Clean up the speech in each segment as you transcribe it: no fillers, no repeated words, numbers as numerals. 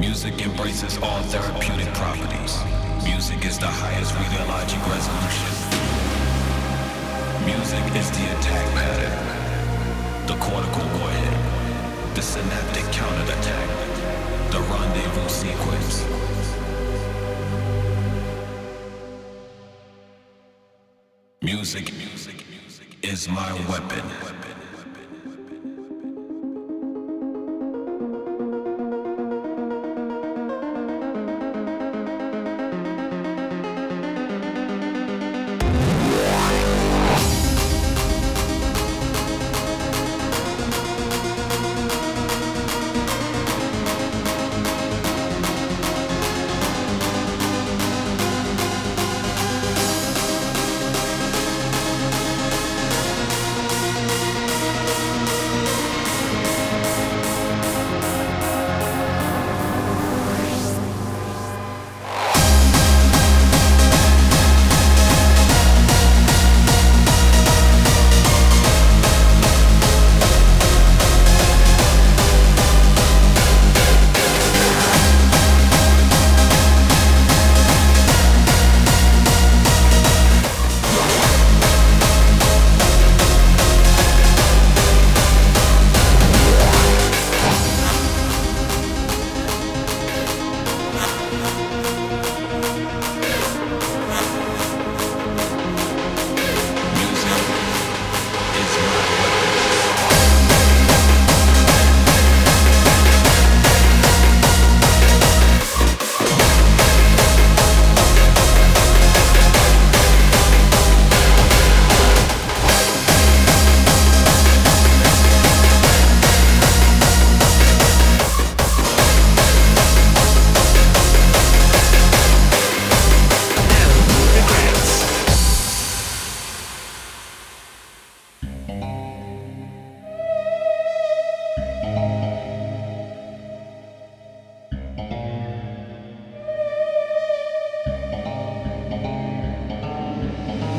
Music embraces all therapeutic properties. Music is the highest radiologic resolution. Music is the attack pattern, the cortical warhead, the synaptic counterattack, the rendezvous sequence. Music is my weapon.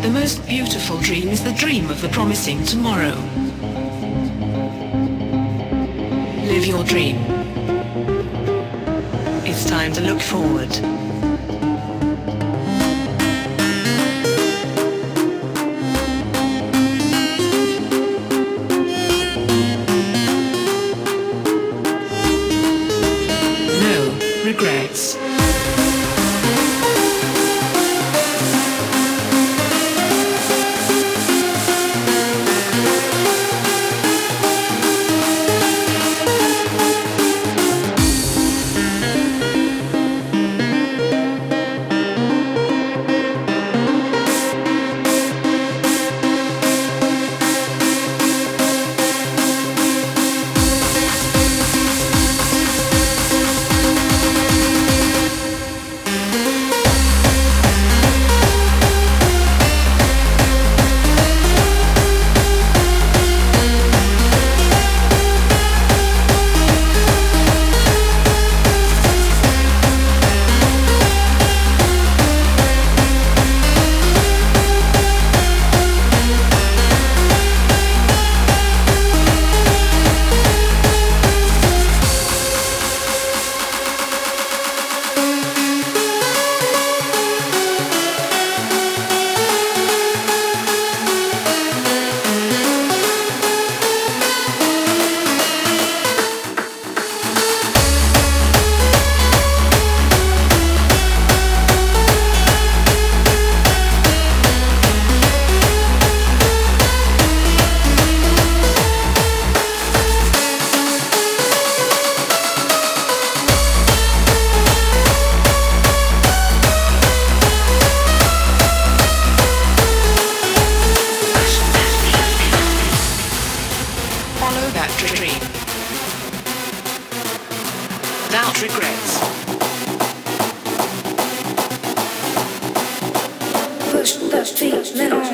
The most beautiful dream is the dream of the promising tomorrow. Live your dream. It's time to look forward. No regrets. Without regrets. Push the feeling on.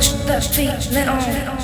push the feeling on.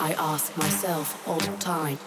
I ask myself all the time.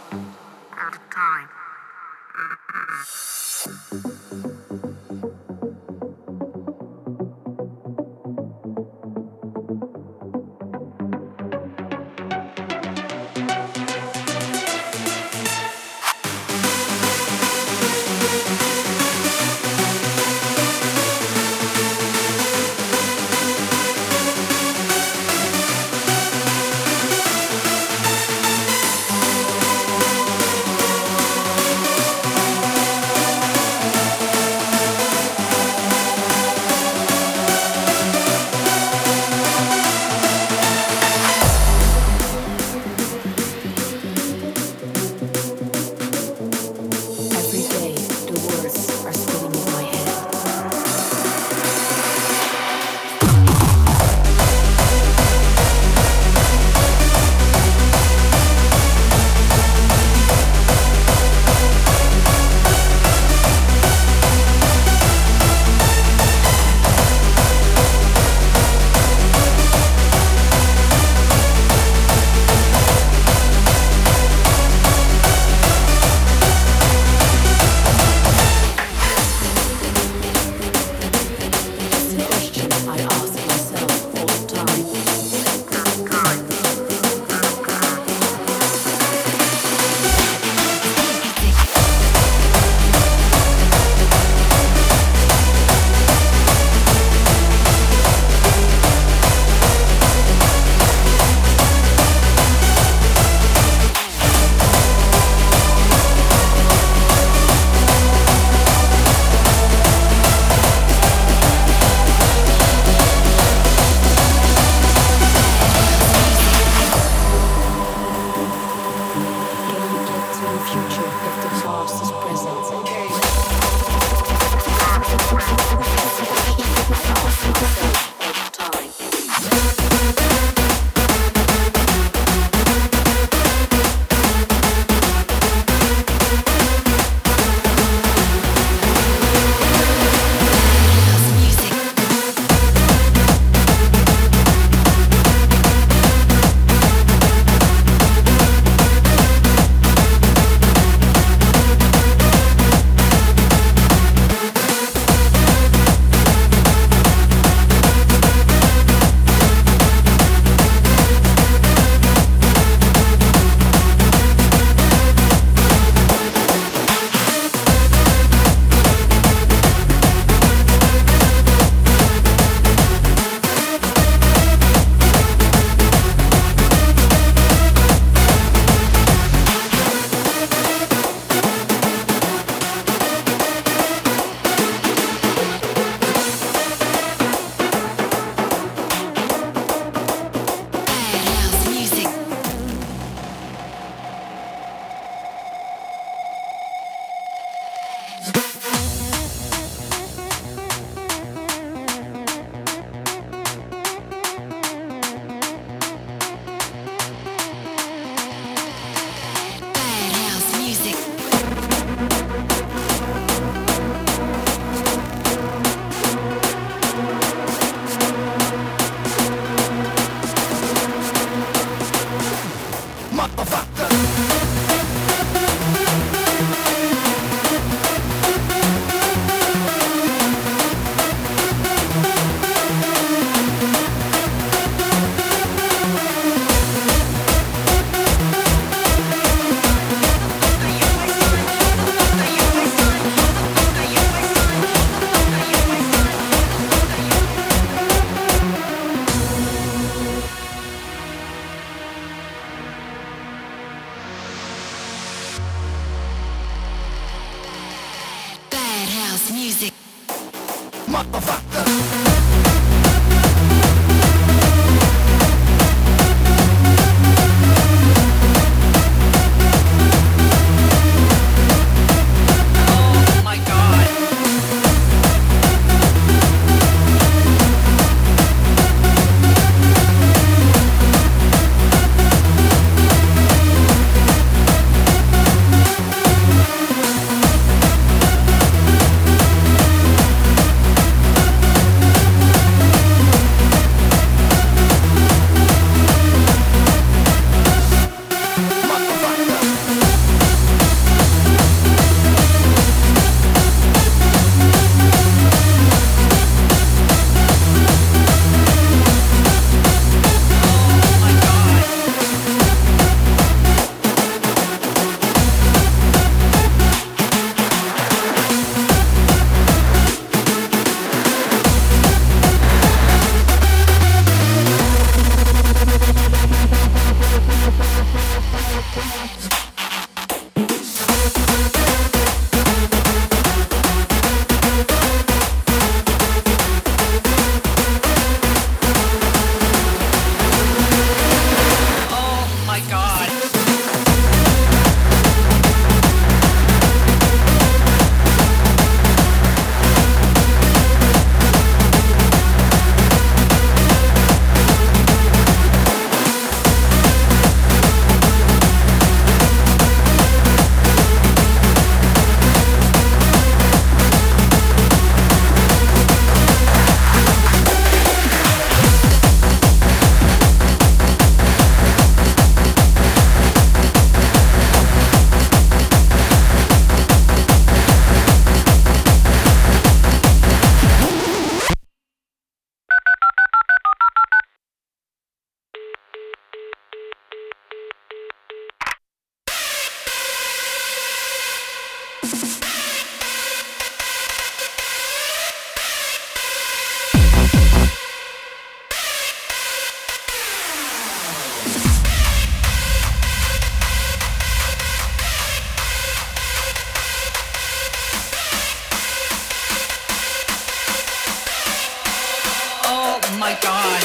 motherfucker. Oh my God.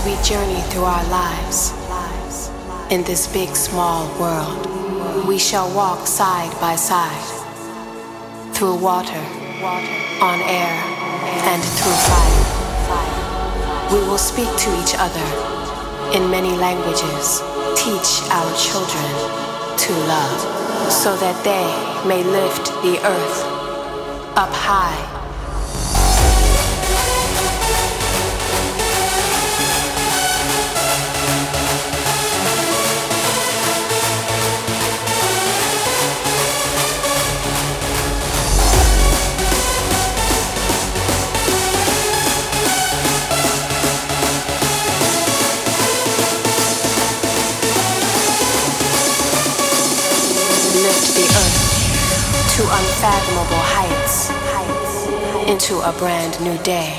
as we journey through our lives in this big small world, we shall walk side by side through water, on air, and through fire. We will speak to each other in many languages, teach our children to love so that they may lift the earth up high. To unfathomable heights, into a brand new day.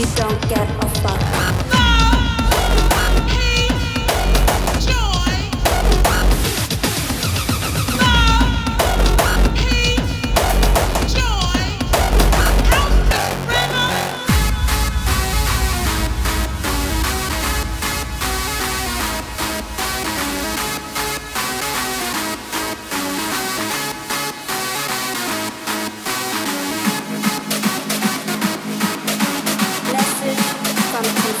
You don't get a fuck. Love, hate, joy. Love, hate, joy. House of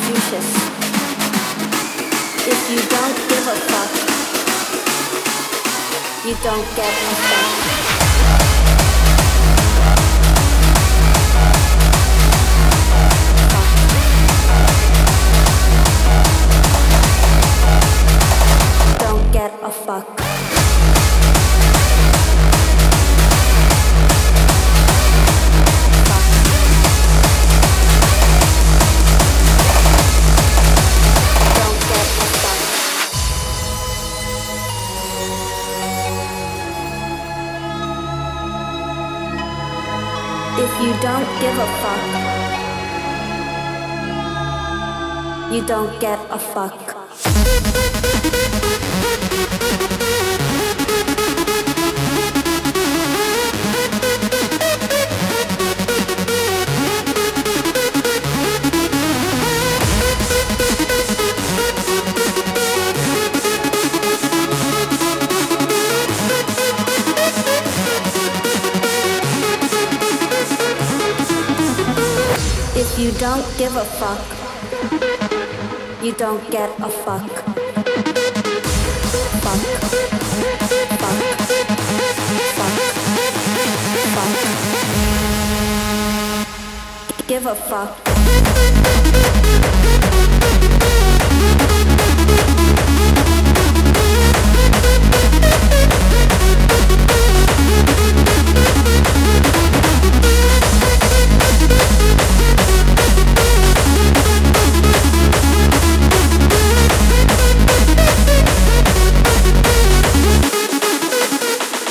If you don't give a fuck, you don't get a fuck. Don't get a fuck. If you don't give a fuck, you don't get a fuck. If you don't give a fuck, you don't get a fuck. Fuck, fuck, fuck, fuck. Give a fuck.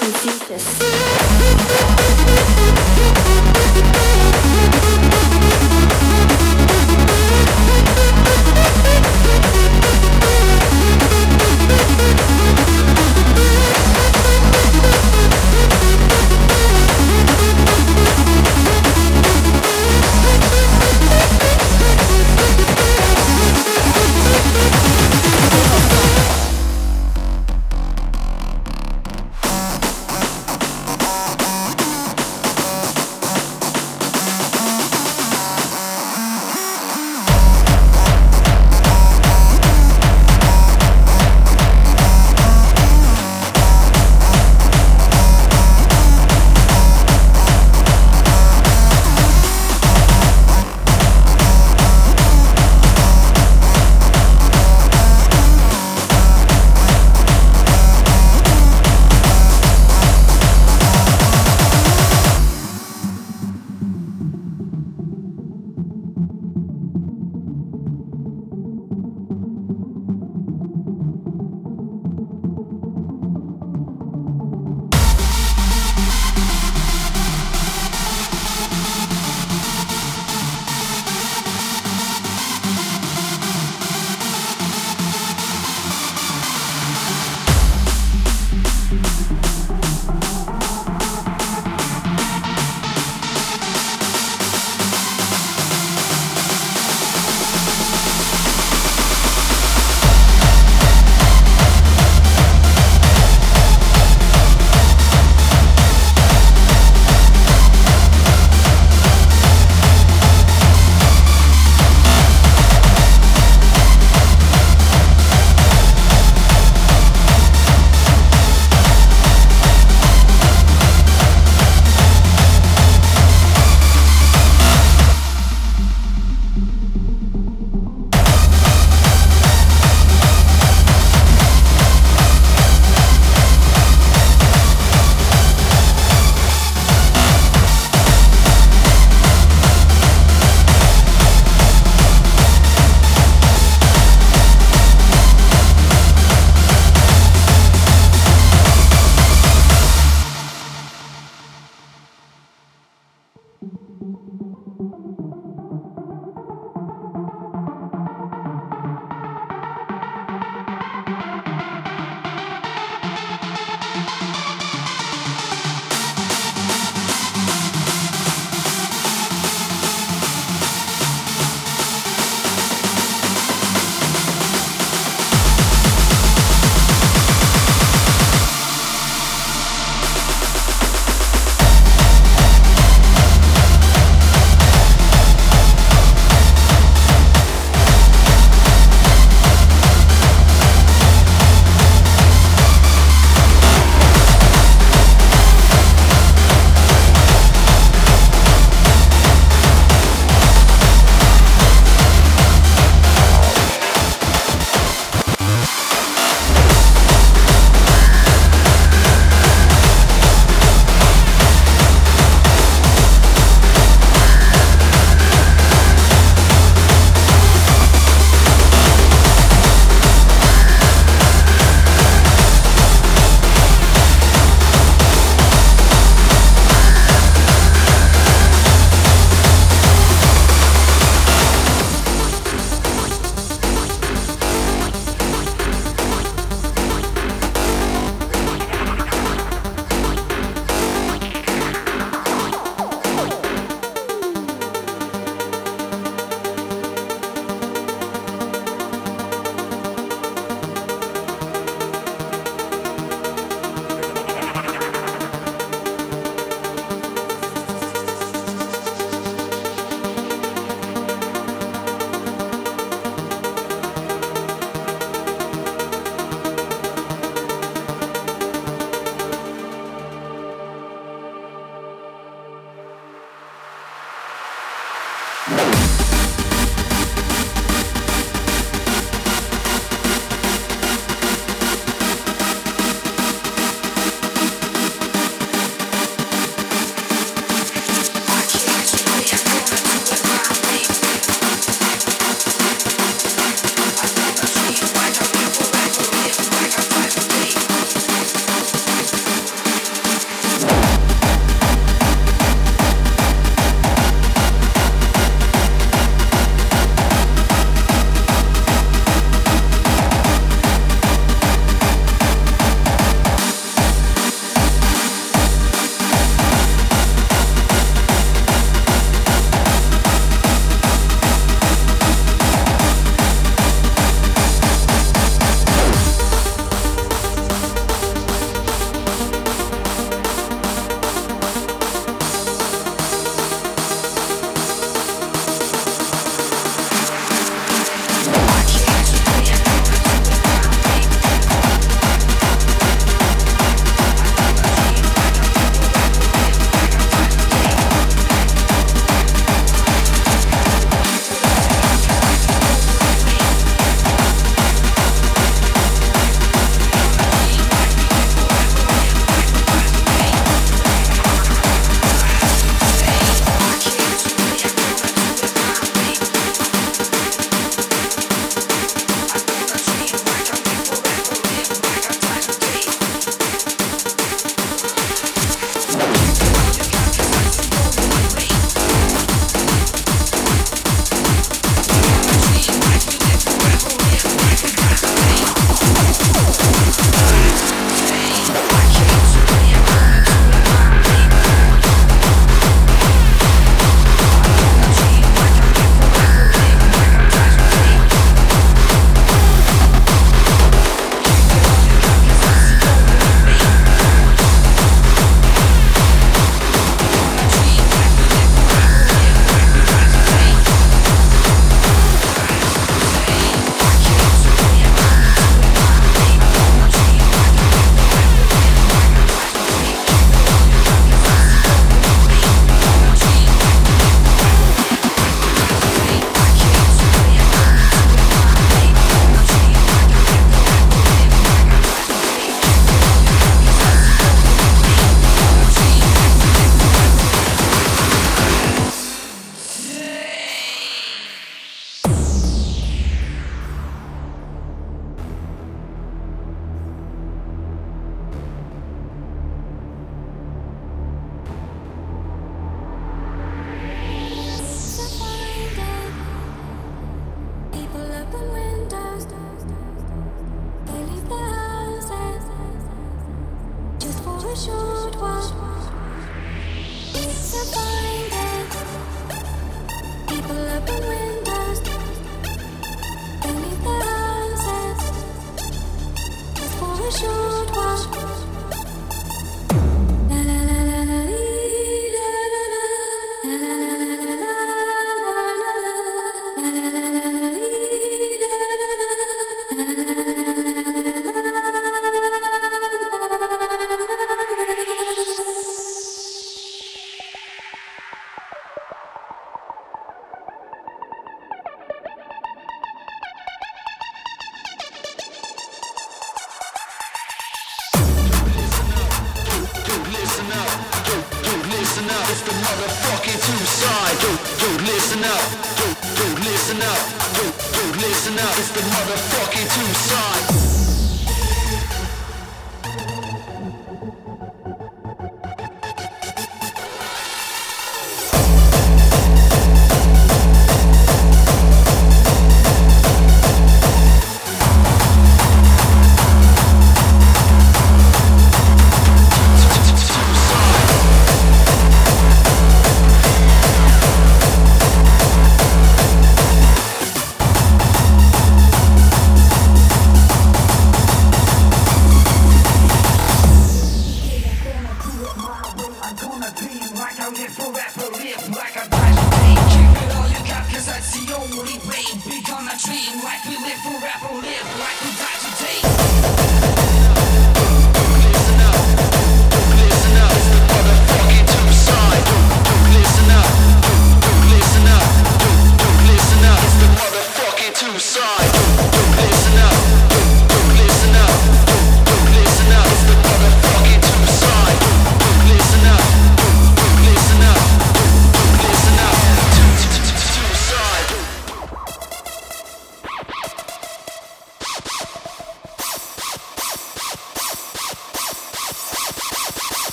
Confucius.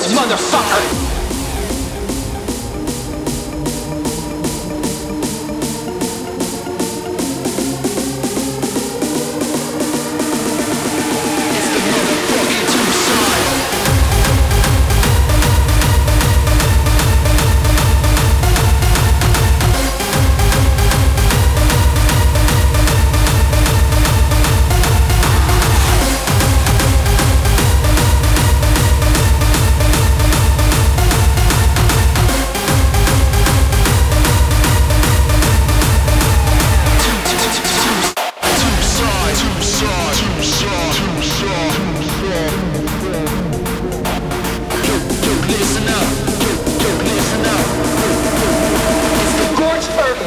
words, motherfucker!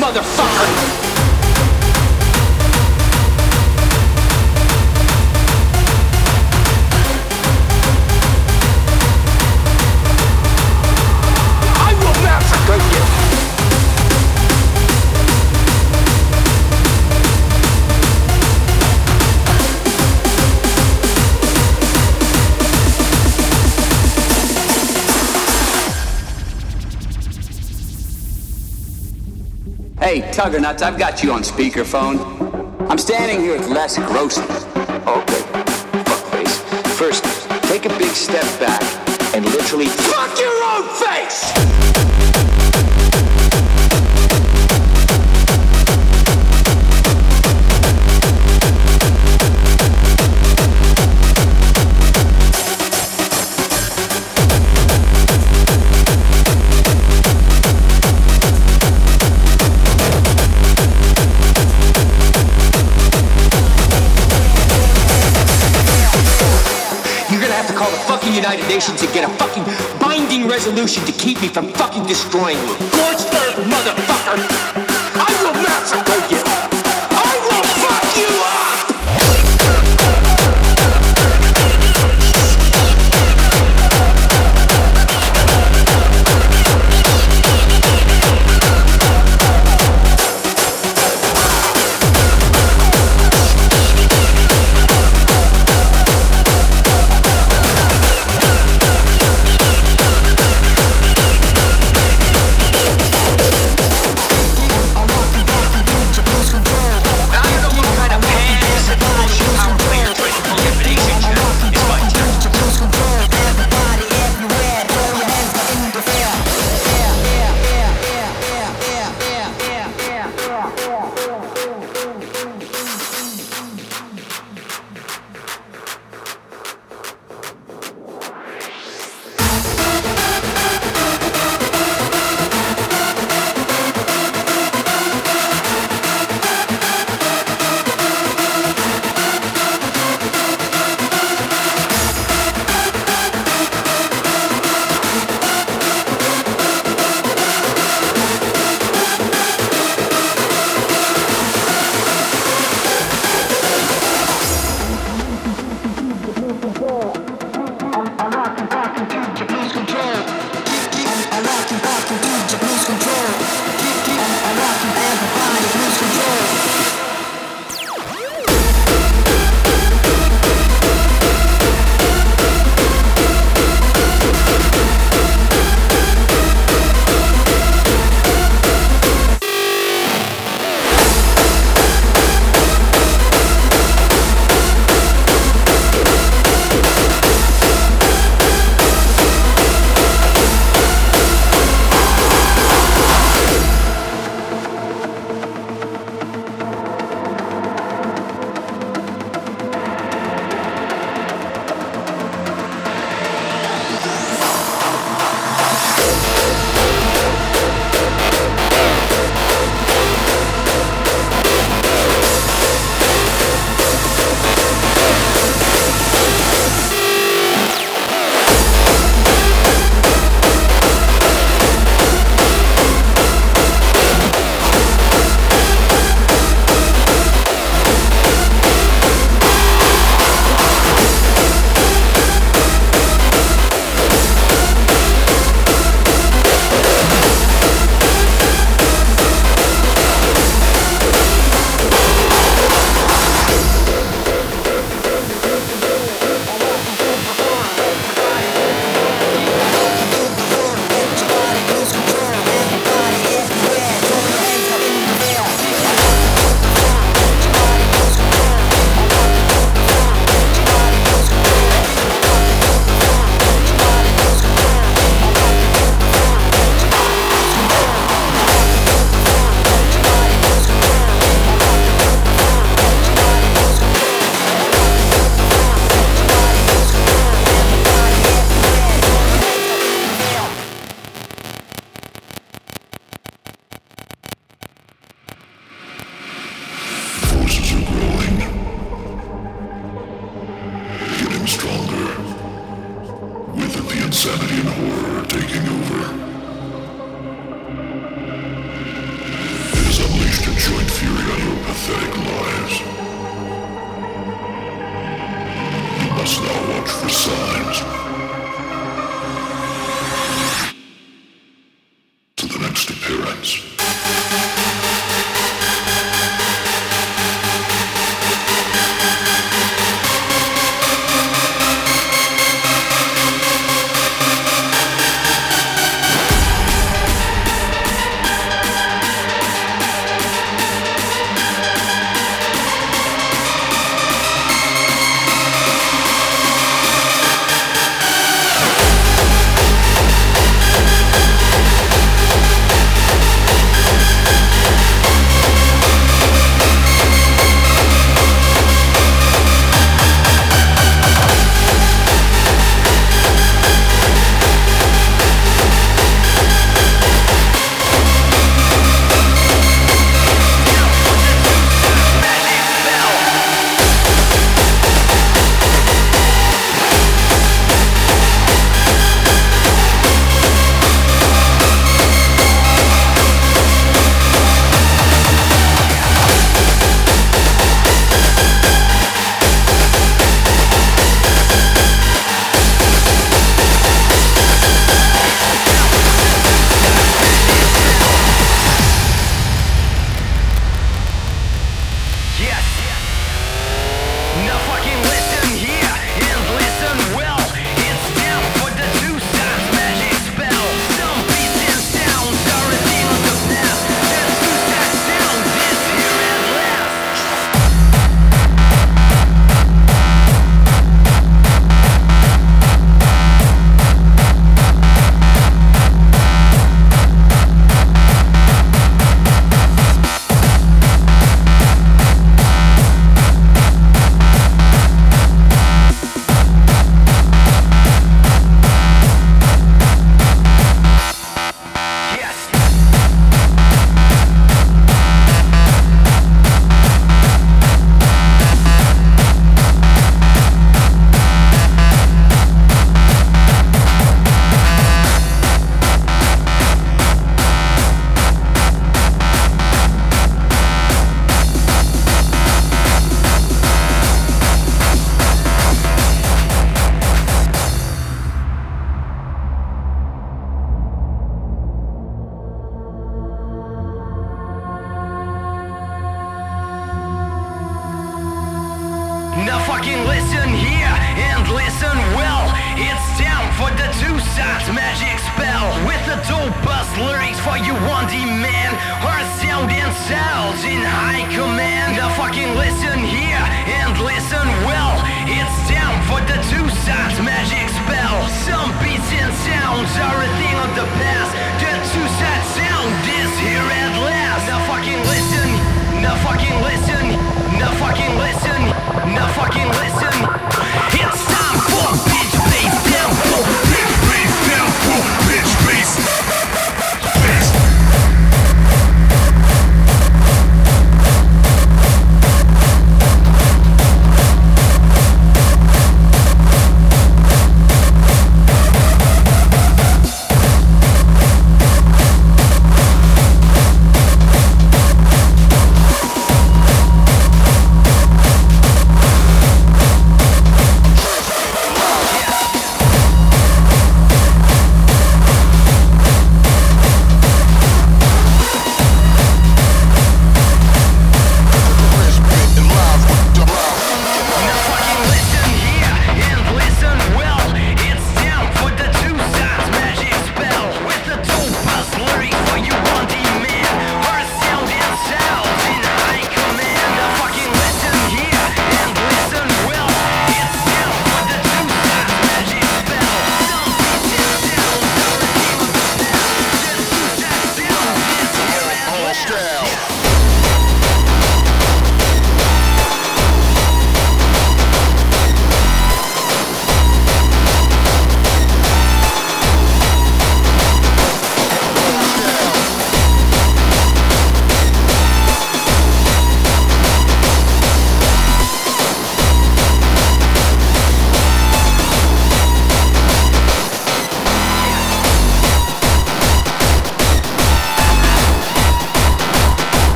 Motherfucker! Hey, Tuggernuts, I've got you on speakerphone. I'm standing here with Les Grossman. Okay, fuckface. First, take a big step back and literally fuck your own face! United Nations to get a fucking binding resolution to keep me from fucking destroying you. Gorgeberg, motherfucker! I will massacre you! I will fuck you up! Now fucking listen here and listen well. It's time for the 2-Sidez magic spell with the dopest lyrics for you on demand. Heart, sound and sounds in high command. Now fucking listen here and listen well. It's time for the 2-Sidez magic spell. Some beats and sounds are a thing of the past. The 2-Sidez sound is here at last. Now fucking listen. Now fucking listen. Now fucking listen. Now fucking listen. It's time for bitch bass downfall. Bitch bass downfall. Bitch bass.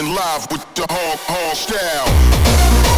Live with the hard style.